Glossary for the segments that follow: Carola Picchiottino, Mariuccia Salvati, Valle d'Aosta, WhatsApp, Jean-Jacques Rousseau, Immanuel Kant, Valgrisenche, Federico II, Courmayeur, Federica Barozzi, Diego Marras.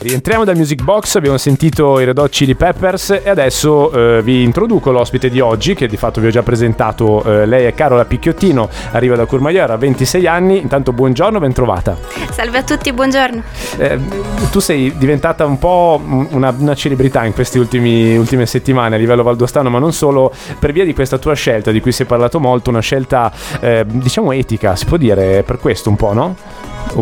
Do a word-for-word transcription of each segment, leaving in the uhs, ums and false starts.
Rientriamo da Music Box, abbiamo sentito i Red Hot Chili Peppers e adesso eh, vi introduco l'ospite di oggi, che di fatto vi ho già presentato. Eh, lei è Carola Picchiottino, arriva da Courmayeur, ha ventisei anni. Intanto buongiorno, ben trovata. Salve a tutti, buongiorno. Eh, tu sei diventata un po' una, una celebrità in queste ultimi, ultime settimane a livello valdostano, ma non solo, per via di questa tua scelta di cui si è parlato molto, una scelta eh, diciamo etica, si può dire, per questo un po', no?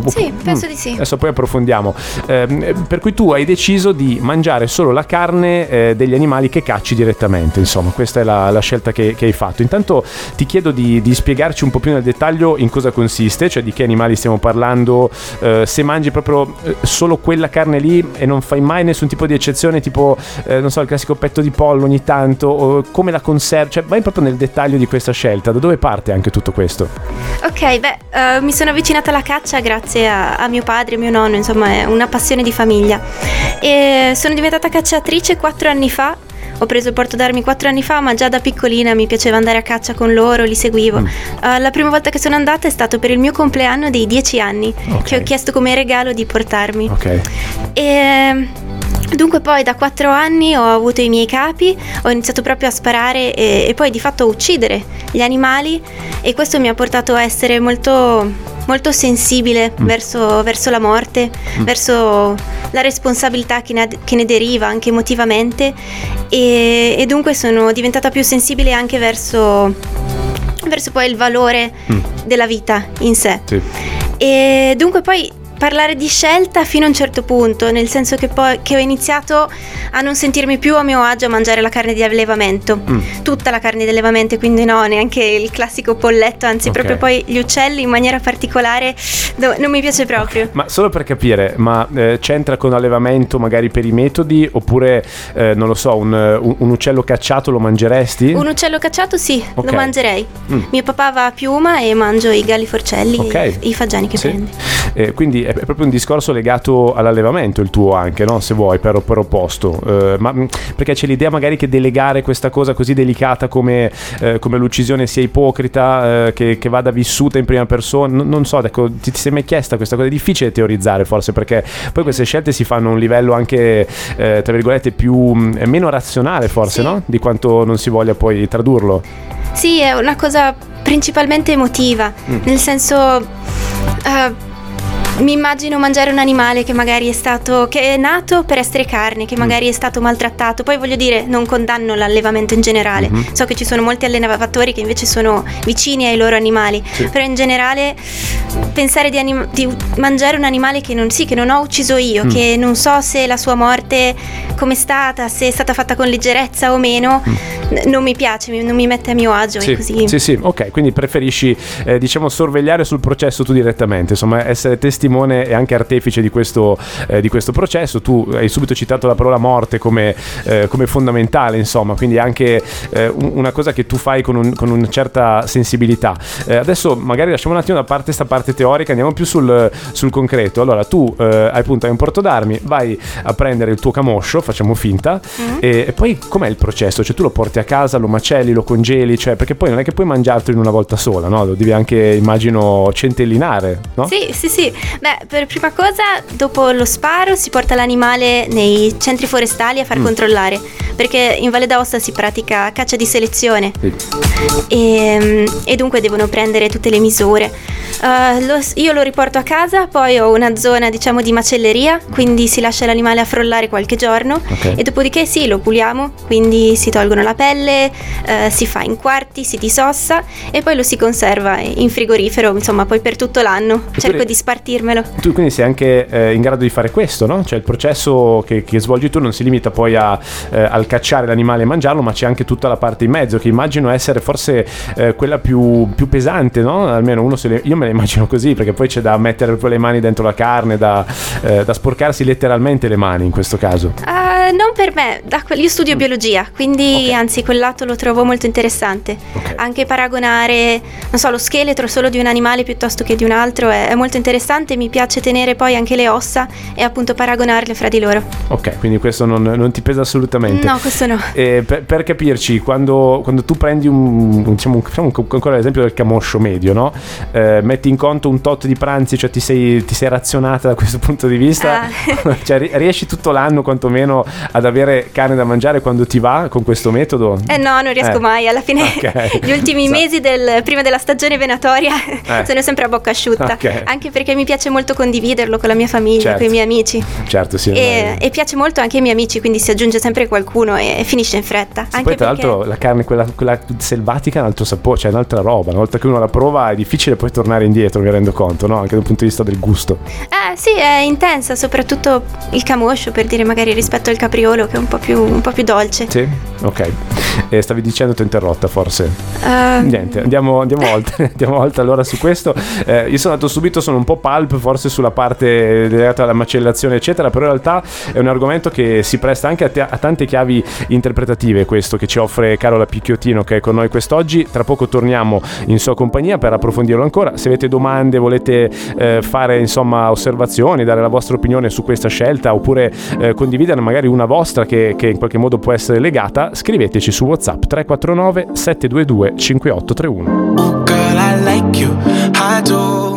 Sì, penso di sì. Adesso poi approfondiamo. Eh, per cui tu hai deciso di mangiare solo la carne eh, degli animali che cacci direttamente, insomma, questa è la, la scelta che, che hai fatto. Intanto ti chiedo di, di spiegarci un po' più nel dettaglio in cosa consiste, cioè di che animali stiamo parlando, eh, se mangi proprio eh, solo quella carne lì e non fai mai nessun tipo di eccezione, tipo, eh, non so, il classico petto di pollo ogni tanto, o come la conservi, cioè vai proprio nel dettaglio di questa scelta, da dove parte anche tutto questo? Ok, beh, uh, mi sono avvicinata alla caccia grazie grazie a, a mio padre e mio nonno, insomma è una passione di famiglia, e sono diventata cacciatrice quattro anni fa. Ho preso il porto d'armi quattro anni fa, ma già da piccolina mi piaceva andare a caccia con loro, li seguivo. Mm. Uh, la prima volta che sono andata è stato per il mio compleanno dei dieci anni, okay, che ho chiesto come regalo di portarmi. Okay. E dunque poi da quattro anni ho avuto i miei capi, ho iniziato proprio a sparare e, e poi di fatto a uccidere gli animali, e questo mi ha portato a essere molto... molto sensibile mm. verso, verso la morte, mm. verso la responsabilità che ne, che ne deriva anche emotivamente, e, e dunque sono diventata più sensibile anche verso, verso poi il valore mm. della vita in sé. Sì. E dunque poi parlare di scelta fino a un certo punto, nel senso che poi che ho iniziato a non sentirmi più a mio agio a mangiare la carne di allevamento, mm. tutta la carne di allevamento, quindi no, neanche il classico polletto, anzi okay, proprio poi gli uccelli in maniera particolare non mi piace proprio. Okay. Ma solo per capire, ma eh, c'entra con l'allevamento magari per i metodi, oppure eh, non lo so, un, un, un uccello cacciato lo mangeresti? Un uccello cacciato sì, okay, lo mangerei. Mm. Mio papà va a piuma e mangio i galli forcelli, okay, i, i fagiani che sì, prende. Eh, quindi è proprio un discorso legato all'allevamento il tuo anche, no? Se vuoi, per, per opposto, eh, ma perché c'è l'idea magari che delegare questa cosa così delicata come, eh, come l'uccisione sia ipocrita, eh, che, che vada vissuta in prima persona, N- non so, ecco, ti, ti sei mai chiesta questa cosa? È difficile teorizzare forse, perché poi queste scelte si fanno a un livello anche eh, tra virgolette più meno razionale forse, sì, no? Di quanto non si voglia poi tradurlo. Sì, è una cosa principalmente emotiva, mm. nel senso... Uh, mi immagino mangiare un animale che magari è stato, che è nato per essere carne, che magari è stato maltrattato. Poi voglio dire, non condanno l'allevamento in generale. Mm-hmm. So che ci sono molti allevatori che invece sono vicini ai loro animali. Sì. Però in generale pensare di, anim- di mangiare un animale che non, sì, che non ho ucciso io, mm. che non so se la sua morte com'è stata, se è stata fatta con leggerezza o meno, mm. n- non mi piace, non mi mette a mio agio. Sì. E così. Sì, sì, ok, quindi preferisci eh, diciamo sorvegliare sul processo tu direttamente, insomma essere testimone e anche artefice di questo, eh, di questo processo. Tu hai subito citato la parola morte come, eh, come fondamentale, insomma, quindi anche eh, una cosa che tu fai con, un, con una certa sensibilità. Eh, adesso magari lasciamo un attimo da parte questa parte teorica, andiamo più sul, sul concreto. Allora tu eh, hai appunto hai un porto d'armi, vai a prendere il tuo camoscio, facciamo finta, mm-hmm. e, e poi com'è il processo? Cioè tu lo porti a casa, lo macelli, lo congeli, cioè perché poi non è che puoi mangiartelo in una volta sola, no? Lo devi anche, immagino, centellinare, no? Sì, sì, sì. Beh, per prima cosa, dopo lo sparo si porta l'animale nei centri forestali a far mm. controllare, perché in Valle d'Aosta si pratica caccia di selezione, sì. e, e dunque devono prendere tutte le misure. Uh, lo, io lo riporto a casa, poi ho una zona diciamo di macelleria, quindi si lascia l'animale a frollare qualche giorno, okay, e dopodiché sì, lo puliamo, quindi si tolgono la pelle, uh, si fa in quarti, si disossa e poi lo si conserva in frigorifero, insomma poi per tutto l'anno. E cerco di spartirmelo. Tu quindi sei anche eh, in grado di fare questo, no? Cioè il processo che, che svolgi tu non si limita poi a, eh, al cacciare l'animale e mangiarlo, ma c'è anche tutta la parte in mezzo che immagino essere forse eh, quella più, più pesante, no? Almeno uno se le, io me immagino così, perché poi c'è da mettere proprio le mani dentro la carne, da, eh, da sporcarsi letteralmente le mani in questo caso. Ah, Uh, non per me, da que- io studio mm. biologia, quindi okay. anzi quel lato lo trovo molto interessante. Okay. Anche paragonare, non so, lo scheletro solo di un animale piuttosto che di un altro è, è molto interessante. Mi piace tenere poi anche le ossa e appunto paragonarle fra di loro. Ok, quindi questo non, non ti pesa assolutamente. No, questo no. Eh, per, per capirci, quando, quando tu prendi un, diciamo, facciamo ancora l'esempio del camoscio medio, no? Eh, metti in conto un tot di pranzi, cioè ti sei, ti sei razionata da questo punto di vista, ah. cioè riesci tutto l'anno quantomeno ad avere carne da mangiare quando ti va con questo metodo? Eh no, non riesco eh. mai. Alla fine okay. gli ultimi so. mesi del, prima della stagione venatoria eh. sono sempre a bocca asciutta, okay. anche perché mi piace molto condividerlo con la mia famiglia, certo. con i miei amici, certo, sì, e, e piace molto anche ai miei amici, quindi si aggiunge sempre qualcuno e, e finisce in fretta. Sì, anche poi tra perché... l'altro la carne quella, quella selvatica è un altro sapore, cioè è un'altra roba. Una volta che uno la prova è difficile poi tornare indietro, mi rendo conto, no? Anche dal punto di vista del gusto. Eh sì, è intensa, soprattutto il camoscio, per dire, magari rispetto al capriolo che è un po' più, un po' più dolce. Sì, ok. Eh, stavi dicendo, ti ho interrotta forse. Um... Niente, andiamo, andiamo oltre. Andiamo oltre allora su questo. Eh, io sono andato subito, sono un po' pulp forse sulla parte legata alla macellazione eccetera, però in realtà è un argomento che si presta anche a, te- a tante chiavi interpretative, questo che ci offre Carola Picchiottino, che è con noi quest'oggi. Tra poco torniamo in sua compagnia per approfondirlo ancora. Se avete domande, volete eh, fare insomma osservazioni, dare la vostra opinione su questa scelta, oppure eh, condividere magari una vostra che, che in qualche modo può essere legata, scriveteci su WhatsApp tre quattro nove sette due due cinque otto tre uno. Girl, I like you, I do.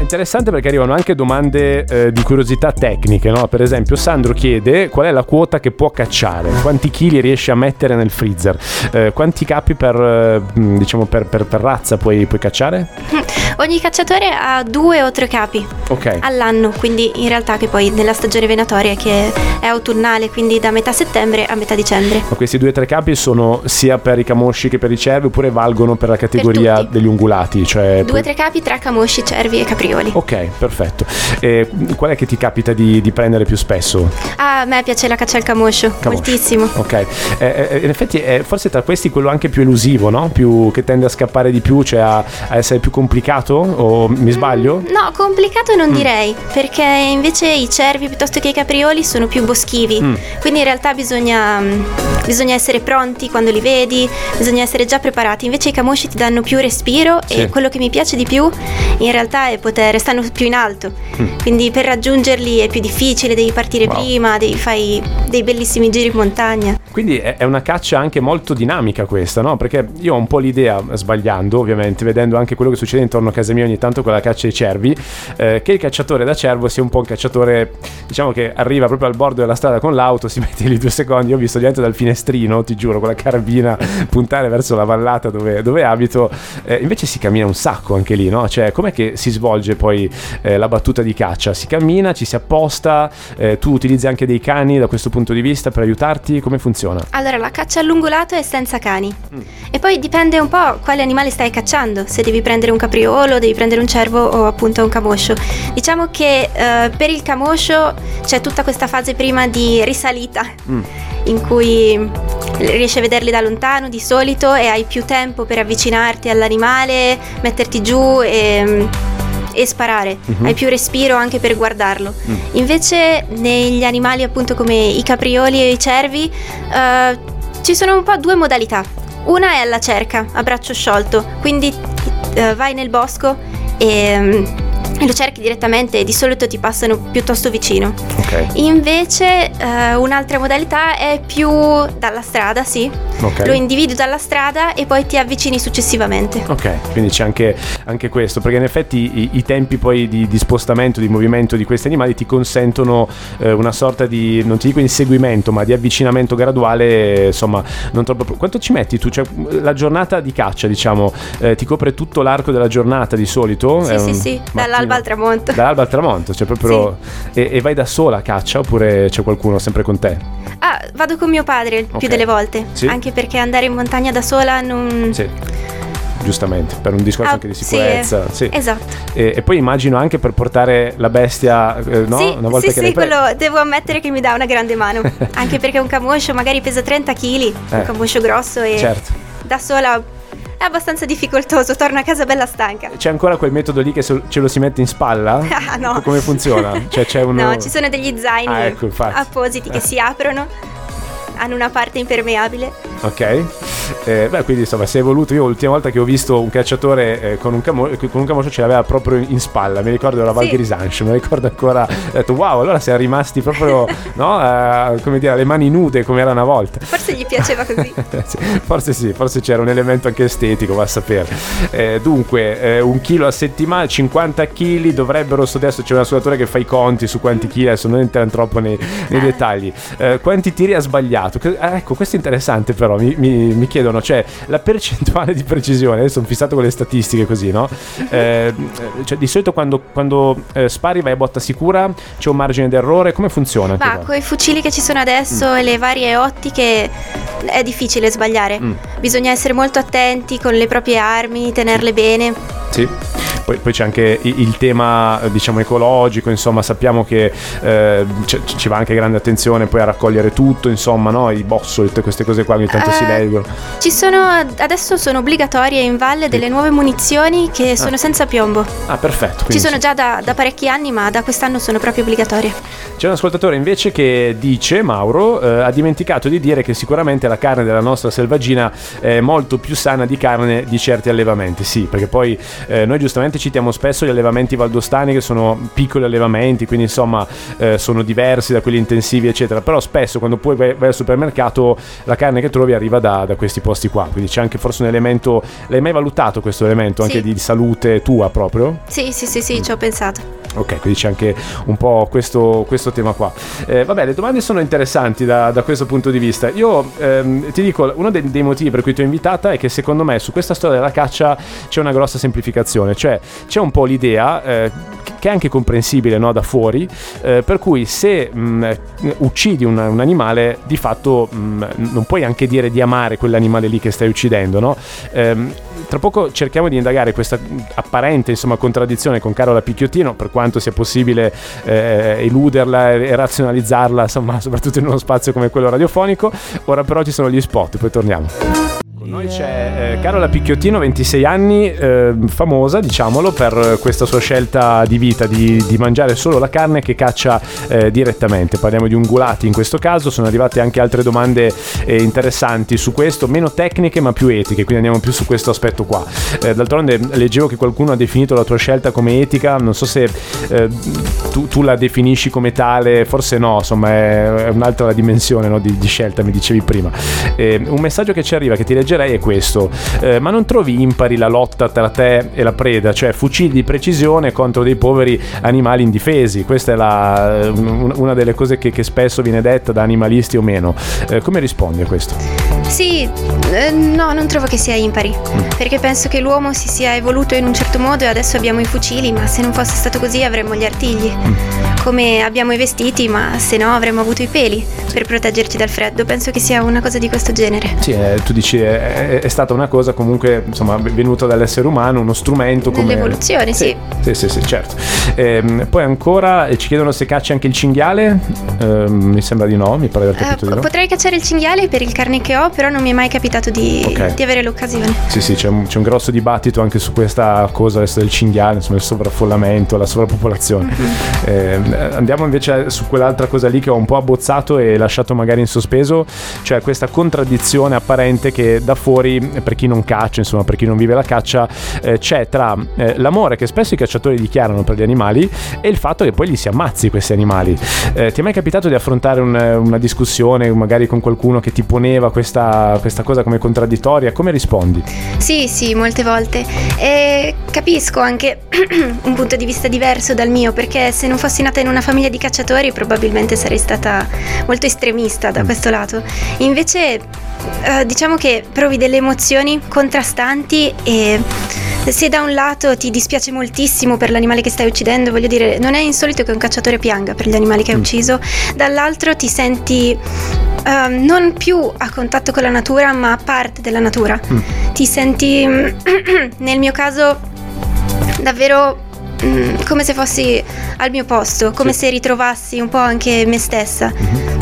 Interessante perché arrivano anche domande eh, di curiosità tecniche, no? Per esempio Sandro chiede qual è la quota che può cacciare, quanti chili riesce a mettere nel freezer, eh, quanti capi per, eh, diciamo per, per, per razza puoi, puoi cacciare? Ogni cacciatore ha due o tre capi okay. all'anno, quindi in realtà che poi nella stagione venatoria che è autunnale, quindi da metà settembre a metà dicembre. Ma questi due o tre capi sono sia per i camosci che per i cervi, oppure valgono per la categoria per degli ungulati? Cioè due o tre capi tra camosci, cervi e caprioli. Ok, perfetto. E qual è che ti capita di, di prendere più spesso? Ah, a me piace la caccia al camoscio, camoscio. moltissimo. Ok, eh, eh, in effetti è forse tra questi quello anche più elusivo, no? Più che tende a scappare di più, cioè a, a essere più complicato, o mi sbaglio? Mm, no, complicato non mm. direi, perché invece i cervi piuttosto che i caprioli sono più boschivi, mm. quindi in realtà bisogna, bisogna essere pronti quando li vedi, bisogna essere già preparati. Invece i camosci ti danno più respiro, sì. e quello che mi piace di più in realtà è poter restano più in alto, mm. quindi per raggiungerli è più difficile, devi partire wow. prima, devi fai dei bellissimi giri in montagna. Quindi è una caccia anche molto dinamica questa, no? Perché io ho un po' l'idea, sbagliando ovviamente, vedendo anche quello che succede intorno a casa mia ogni tanto con la caccia ai cervi, eh, che il cacciatore da cervo sia un po' un cacciatore, diciamo, che arriva proprio al bordo della strada con l'auto, si mette lì due secondi. Io ho visto gli altri dal finestrino, ti giuro, con la carabina puntare verso la vallata dove, dove abito, eh, invece si cammina un sacco anche lì, no? Cioè com'è che si svolge poi eh, la battuta di caccia? Si cammina, ci si apposta, eh, tu utilizzi anche dei cani da questo punto di vista per aiutarti, come funziona? Allora la caccia all'ungulato è senza cani, mm. e poi dipende un po' quale animale stai cacciando, se devi prendere un capriolo, devi prendere un cervo o appunto un camoscio. Diciamo che eh, per il camoscio c'è tutta questa fase prima di risalita, mm. in cui riesci a vederli da lontano di solito e hai più tempo per avvicinarti all'animale, metterti giù e... e sparare, uh-huh. hai più respiro anche per guardarlo. Uh-huh. Invece negli animali appunto come i caprioli e i cervi eh, ci sono un po' due modalità. Una è alla cerca, a braccio sciolto, quindi eh, vai nel bosco e eh, lo cerchi direttamente e di solito ti passano piuttosto vicino. Okay. Invece eh, un'altra modalità è più dalla strada, sì. Okay. Lo individui dalla strada e poi ti avvicini successivamente. Ok, quindi c'è anche, anche questo, perché in effetti i, i tempi poi di, di spostamento, di movimento di questi animali ti consentono eh, una sorta di, non ti dico inseguimento, ma di avvicinamento graduale, insomma, non troppo. Quanto ci metti tu? Cioè, la giornata di caccia, diciamo, eh, ti copre tutto l'arco della giornata di solito? Sì, sì, sì, mattina, dall'alba al tramonto. Dall'alba al tramonto, cioè proprio... Sì. E, e vai da sola a caccia oppure c'è qualcuno sempre con te? Ah, vado con mio padre il okay. più delle volte, sì? Anche perché andare in montagna da sola non... Sì, giustamente, per un discorso ah, anche di sicurezza. Sì, sì. Esatto. E, e poi immagino anche per portare la bestia, eh, no? Sì, una volta sì, che sì, pre... quello devo ammettere che mi dà una grande mano, anche perché un camoscio magari pesa trenta chili, eh, un camoscio grosso e certo. da sola... è abbastanza difficoltoso, torno a casa bella stanca. C'è ancora quel metodo lì che ce lo si mette in spalla? Ah no. Come funziona? Cioè c'è uno... No, ci sono degli zaini ah, ecco, appositi eh. che si aprono, hanno una parte impermeabile. Ok, eh, beh, quindi insomma si è evoluto. Io l'ultima volta che ho visto un cacciatore eh, con, un camo- con un camoscio ce l'aveva proprio in spalla, mi ricordo la Valgrisenche, me la ricordo ancora, ho detto wow, allora siamo rimasti proprio, no, eh, come dire, le mani nude come era una volta. Forse gli piaceva così. Forse sì, forse c'era un elemento anche estetico, va a sapere. Eh, dunque, eh, un chilo a settimana, cinquanta chili dovrebbero, so adesso c'è una sudatura che fa i conti su quanti chili, adesso non entriamo troppo nei, nei dettagli. Eh, quanti tiri ha sbagliato? Ecco, questo è interessante, però mi, mi, mi chiedono, cioè la percentuale di precisione, adesso sono fissato con le statistiche così, no? Eh, cioè di solito quando, quando eh, spari vai a botta sicura, c'è un margine d'errore, come funziona? Ma con i fucili che ci sono adesso mm. e le varie ottiche è difficile sbagliare, mm. bisogna essere molto attenti con le proprie armi, tenerle bene. Sì. Poi, poi c'è anche il tema, diciamo, ecologico, insomma sappiamo che eh, c- ci va anche grande attenzione poi a raccogliere tutto, insomma, no? I bossoli, tutte queste cose qua ogni tanto eh, si leggono. Ci sono, adesso sono obbligatorie in valle delle nuove munizioni che sono ah. senza piombo. Ah, perfetto. Ci sono sì. già da, da parecchi anni, ma da quest'anno sono proprio obbligatorie. C'è un ascoltatore invece che dice, Mauro, eh, ha dimenticato di dire che sicuramente la carne della nostra selvaggina è molto più sana di carne di certi allevamenti. Sì, perché poi eh, noi giustamente citiamo spesso gli allevamenti valdostani, che sono piccoli allevamenti, quindi insomma eh, sono diversi da quelli intensivi eccetera, però spesso quando poi vai, vai al supermercato la carne che trovi arriva da, da questi posti qua, quindi c'è anche forse un elemento. L'hai mai valutato questo elemento? Sì. Anche di salute tua proprio? Sì sì sì sì mm. ci ho pensato. Ok, quindi c'è anche un po' questo, questo tema qua. Eh, vabbè, le domande sono interessanti da, da questo punto di vista. Io ehm, ti dico, uno dei, dei motivi per cui ti ho invitata è che secondo me su questa storia della caccia c'è una grossa semplificazione, cioè c'è un po' l'idea eh, che è anche comprensibile, no, da fuori, eh, per cui se mh, uccidi un, un animale di fatto mh, non puoi anche dire di amare quell'animale lì che stai uccidendo, no? Ehm, tra poco cerchiamo di indagare questa apparente, insomma, contraddizione con Carola Picchiottino, per quanto sia possibile eh, eluderla e razionalizzarla, insomma, soprattutto in uno spazio come quello radiofonico. Ora però ci sono gli spot, poi torniamo. Con noi c'è eh, Carola Picchiottino, ventisei anni, eh, famosa, diciamolo, per questa sua scelta di vita di, di mangiare solo la carne che caccia eh, direttamente. Parliamo di ungulati in questo caso, sono arrivate anche altre domande eh, interessanti su questo, meno tecniche ma più etiche, quindi andiamo più su questo aspetto qua. Eh, d'altronde leggevo che qualcuno ha definito la tua scelta come etica, non so se eh, tu, tu la definisci come tale, forse no, insomma è, è un'altra la dimensione, no, di, di scelta, mi dicevi prima. Eh, un messaggio che ci arriva, che ti leggerei, è questo: eh, ma non trovi impari la lotta tra te e la preda, cioè fucili di precisione contro dei poveri animali indifesi? Questa è la, una delle cose che, che spesso viene detta da animalisti o meno. Eh, come rispondi a questo? Sì, eh, no, non trovo che sia impari, mm. perché Perché penso che l'uomo si sia evoluto in un certo modo e adesso abbiamo i fucili, ma se non fosse stato così avremmo gli artigli. Come abbiamo i vestiti, ma se no avremmo avuto i peli per proteggerci dal freddo. Penso che sia una cosa di questo genere. Sì, eh, tu dici eh, è stata una cosa comunque, insomma, venuta dall'essere umano, uno strumento come... Nell'evoluzione, sì. Sì, sì, sì, sì, certo. Ehm, poi ancora ci chiedono se caccia anche il cinghiale. Ehm, mi sembra di no, mi pare di aver capito eh, di no. Potrei cacciare il cinghiale per il carne che ho, però non mi è mai capitato di, okay. di avere l'occasione. Sì, sì, c'è un C'è un grosso dibattito anche su questa cosa adesso del cinghiale, insomma, il sovraffollamento, la sovrappopolazione. Mm-hmm. Eh, andiamo invece su quell'altra cosa lì che ho un po' abbozzato e lasciato magari in sospeso, cioè questa contraddizione apparente che da fuori, per chi non caccia, insomma, per chi non vive la caccia, eh, c'è tra eh, l'amore che spesso i cacciatori dichiarano per gli animali e il fatto che poi li si ammazzi questi animali. Eh, ti è mai capitato di affrontare un, una discussione magari con qualcuno che ti poneva questa, questa cosa come contraddittoria? Come rispondi? Sì, sì, molte volte, e capisco anche un punto di vista diverso dal mio, perché se non fossi nata in una famiglia di cacciatori probabilmente sarei stata molto estremista da questo lato. Invece eh, diciamo che provi delle emozioni contrastanti e se da un lato ti dispiace moltissimo per l'animale che stai uccidendo, voglio dire, non è insolito che un cacciatore pianga per gli animali che ha ucciso, dall'altro ti senti Uh, non più a contatto con la natura, ma a parte della natura. Mm. Ti senti, nel mio caso, davvero mm, come se fossi al mio posto, come sì. se ritrovassi un po' anche me stessa. Mm-hmm.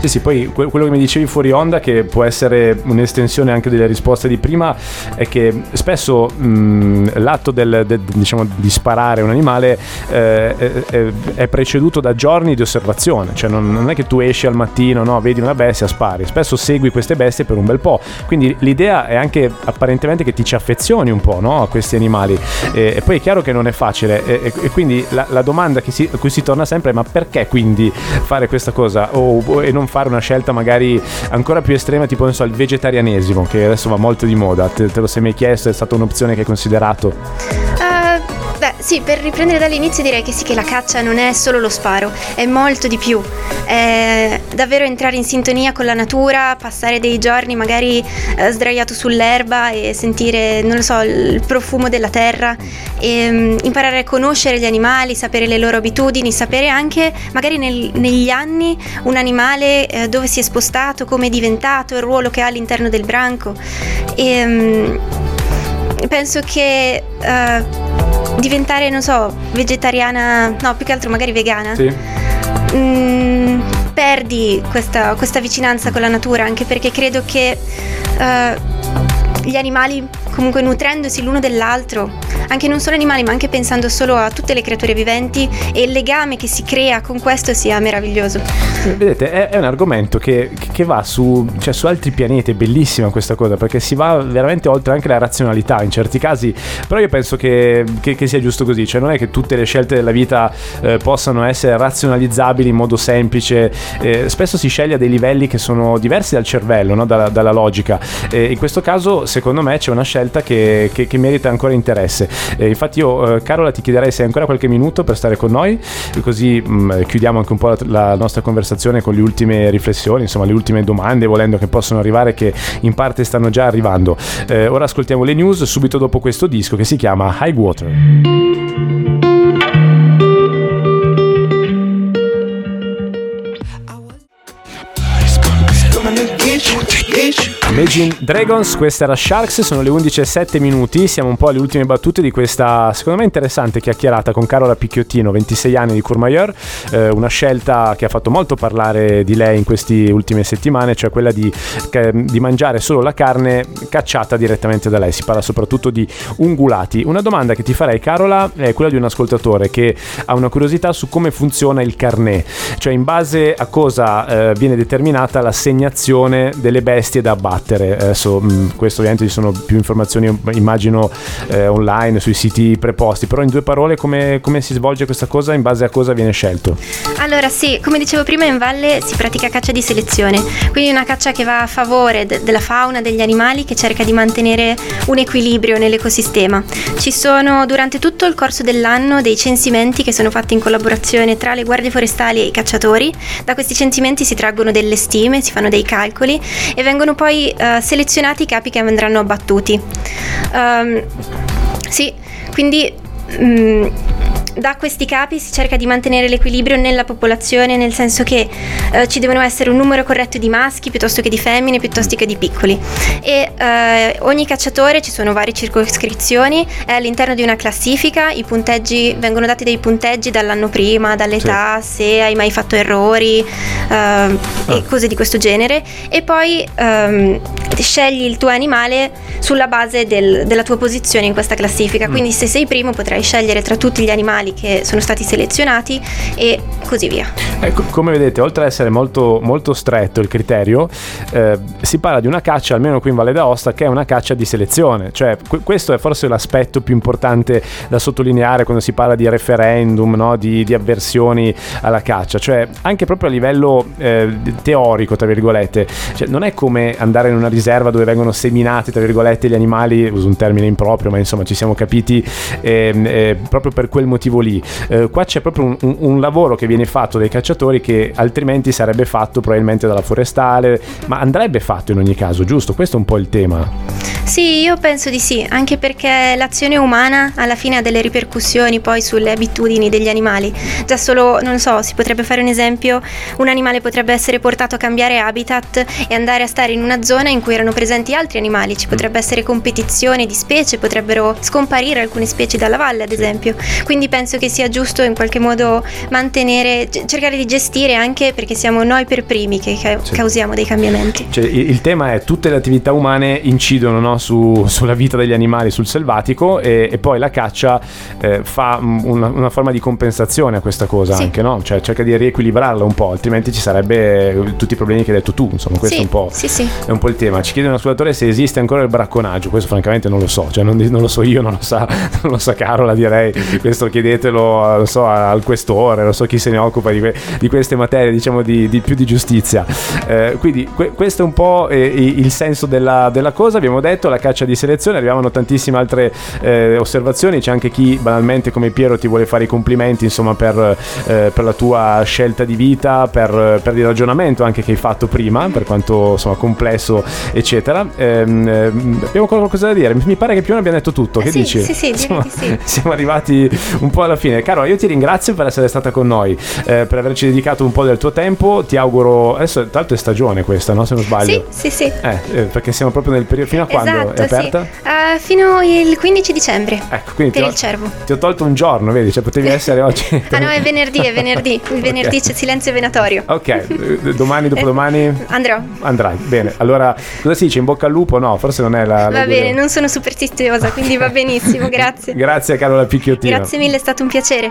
Sì, sì, poi que- quello che mi dicevi fuori onda, che può essere un'estensione anche delle risposte di prima, è che spesso mh, l'atto del, del, diciamo, di sparare un animale eh, è, è preceduto da giorni di osservazione, cioè non, non è che tu esci al mattino, no, vedi una bestia, spari, spesso segui queste bestie per un bel po', quindi l'idea è anche apparentemente che ti ci affezioni un po', no, a questi animali, e, e poi è chiaro che non è facile, e, e quindi la, la domanda che si, a cui si torna sempre è: ma perché quindi fare questa cosa, o, o, e non fare una scelta magari ancora più estrema, tipo non so, il vegetarianesimo, che adesso va molto di moda, te, te lo sei mai chiesto, è stata un'opzione che hai considerato? Uh... Beh, sì, per riprendere dall'inizio direi che sì, che la caccia non è solo lo sparo, è molto di più, è davvero entrare in sintonia con la natura, passare dei giorni magari eh, sdraiato sull'erba e sentire, non lo so, il profumo della terra, e, um, imparare a conoscere gli animali, sapere le loro abitudini, sapere anche magari nel, negli anni un animale eh, dove si è spostato, come è diventato, il ruolo che ha all'interno del branco, e, um, penso che... Uh, diventare, non so, vegetariana, no, più che altro magari vegana, sì. mm, perdi questa, questa vicinanza con la natura, anche perché credo che uh, gli animali, comunque nutrendosi l'uno dell'altro, anche non solo animali ma anche pensando solo a tutte le creature viventi, e il legame che si crea con questo sia meraviglioso. Vedete, è, è un argomento che, che va su, cioè, su altri pianeti, è bellissima questa cosa, perché si va veramente oltre anche la razionalità in certi casi, però io penso che, che, che sia giusto così, cioè non è che tutte le scelte della vita eh, possano essere razionalizzabili in modo semplice, eh, spesso si sceglie a dei livelli che sono diversi dal cervello, no? dalla, dalla logica, eh, in questo caso secondo me c'è una scelta Che, che, che merita ancora interesse. Eh, infatti io, eh, Carola, ti chiederei se hai ancora qualche minuto per stare con noi, così mh, chiudiamo anche un po' la, la nostra conversazione con le ultime riflessioni, insomma le ultime domande, volendo, che possono arrivare, che in parte stanno già arrivando. Eh, ora ascoltiamo le news subito dopo questo disco che si chiama High Water. Imagine Dragons, questa era Sharks, sono le undici e sette minuti, siamo un po' alle ultime battute di questa secondo me interessante chiacchierata con Carola Picchiottino, ventisei anni, di Courmayeur, eh, una scelta che ha fatto molto parlare di lei in queste ultime settimane, cioè quella di, di mangiare solo la carne cacciata direttamente da lei, si parla soprattutto di ungulati. Una domanda che ti farei, Carola, è quella di un ascoltatore che ha una curiosità su come funziona il carnet, cioè in base a cosa eh, viene determinata l'assegnazione delle bestie da abbattere. Adesso questo ovviamente ci sono più informazioni, immagino, eh, online sui siti preposti, però in due parole come, come si svolge questa cosa, in base a cosa viene scelto? Allora sì, come dicevo prima, in valle si pratica caccia di selezione, quindi una caccia che va a favore de- della fauna, degli animali, che cerca di mantenere un equilibrio nell'ecosistema. Ci sono durante tutto il corso dell'anno dei censimenti che sono fatti in collaborazione tra le guardie forestali e i cacciatori. Da questi censimenti si traggono delle stime, si fanno dei calcoli e vengono poi Uh, selezionati i capi che andranno abbattuti. Um, sì, quindi mm, da questi capi si cerca di mantenere l'equilibrio nella popolazione, nel senso che uh, ci devono essere un numero corretto di maschi piuttosto che di femmine, piuttosto che di piccoli, e uh, ogni cacciatore, ci sono varie circoscrizioni, è all'interno di una classifica, i punteggi vengono dati, dei punteggi dall'anno prima, dall'età, sì, se hai mai fatto errori uh, ah. e cose di questo genere, e poi um, scegli il tuo animale sulla base del, della tua posizione in questa classifica, mm. quindi se sei primo potrai scegliere tra tutti gli animali che sono stati selezionati, e così via. Ecco, come vedete, oltre ad essere molto, molto stretto il criterio, eh, si parla di una caccia, almeno qui in Valle d'Aosta, che è una caccia di selezione, cioè qu- questo è forse l'aspetto più importante da sottolineare quando si parla di referendum, no? di, di avversioni alla caccia, cioè anche proprio a livello eh, teorico, tra virgolette, cioè, non è come andare in una riserva dove vengono seminati, tra virgolette, gli animali, uso un termine improprio, ma insomma ci siamo capiti, eh, eh, proprio per quel motivo lì. Eh, qua c'è proprio un, un, un lavoro che viene fatto dai cacciatori, che altrimenti sarebbe fatto probabilmente dalla forestale, ma andrebbe fatto in ogni caso, giusto? Questo è un po' il tema. Sì, io penso di sì, anche perché l'azione umana alla fine ha delle ripercussioni poi sulle abitudini degli animali. Già solo, non so, si potrebbe fare un esempio, un animale potrebbe essere portato a cambiare habitat e andare a stare in una zona in cui erano presenti altri animali, ci potrebbe essere competizione di specie, potrebbero scomparire alcune specie dalla valle, ad esempio. Quindi penso che sia giusto in qualche modo mantenere, cercare di gestire, anche perché siamo noi per primi che ca- sì. causiamo dei cambiamenti. Cioè, il tema è tutte le attività umane incidono, no? Su, sulla vita degli animali, sul selvatico, e, e poi la caccia eh, fa una, una forma di compensazione a questa cosa, sì. anche, no? Cioè cerca di riequilibrarla un po', altrimenti ci sarebbe tutti i problemi che hai detto tu, insomma, questo sì, è un po', sì, sì. è un po' il tema. Ci chiede un ascoltatore se esiste ancora il bracconaggio, questo francamente non lo so, cioè non, non lo so io, non lo sa, non lo sa Carola, direi, questo chiedetelo, non so, al questore, non so chi se ne occupa di, que, di queste materie, diciamo di, di più di giustizia. Eh, quindi que, questo è un po' eh, il senso della, della cosa, abbiamo detto la caccia di selezione, arrivavano tantissime altre eh, osservazioni, c'è anche chi banalmente come Piero ti vuole fare i complimenti, insomma, per, eh, per la tua scelta di vita, per, per il ragionamento anche che hai fatto prima, per quanto insomma complesso eccetera. Ehm, abbiamo ancora qualcosa da dire? Mi pare che più o meno abbiamo detto tutto, che sì, dici? Sì, sì, insomma, sì, siamo arrivati un po' alla fine. Carola, io ti ringrazio per essere stata con noi, eh, per averci dedicato un po' del tuo tempo, ti auguro, adesso tra l'altro è stagione questa, no? Se non sbaglio. Sì, sì, sì. Eh, eh, perché siamo proprio nel periodo, fino a quando? Esatto. È aperta? Sì. Uh, fino il quindici dicembre. Ecco, quindi per ho, il cervo. Ti ho tolto un giorno, vedi? Cioè potevi essere oggi. Ah no, è venerdì, è venerdì. Il okay. venerdì c'è silenzio venatorio. Ok, domani, dopodomani? Andrò. Andrai, bene. Allora, cosa si dice? In bocca al lupo? No, forse non è la... la va bene, non sono superstiziosa, quindi va benissimo, grazie. Grazie Carola Picchiottino. Grazie mille, è stato un piacere.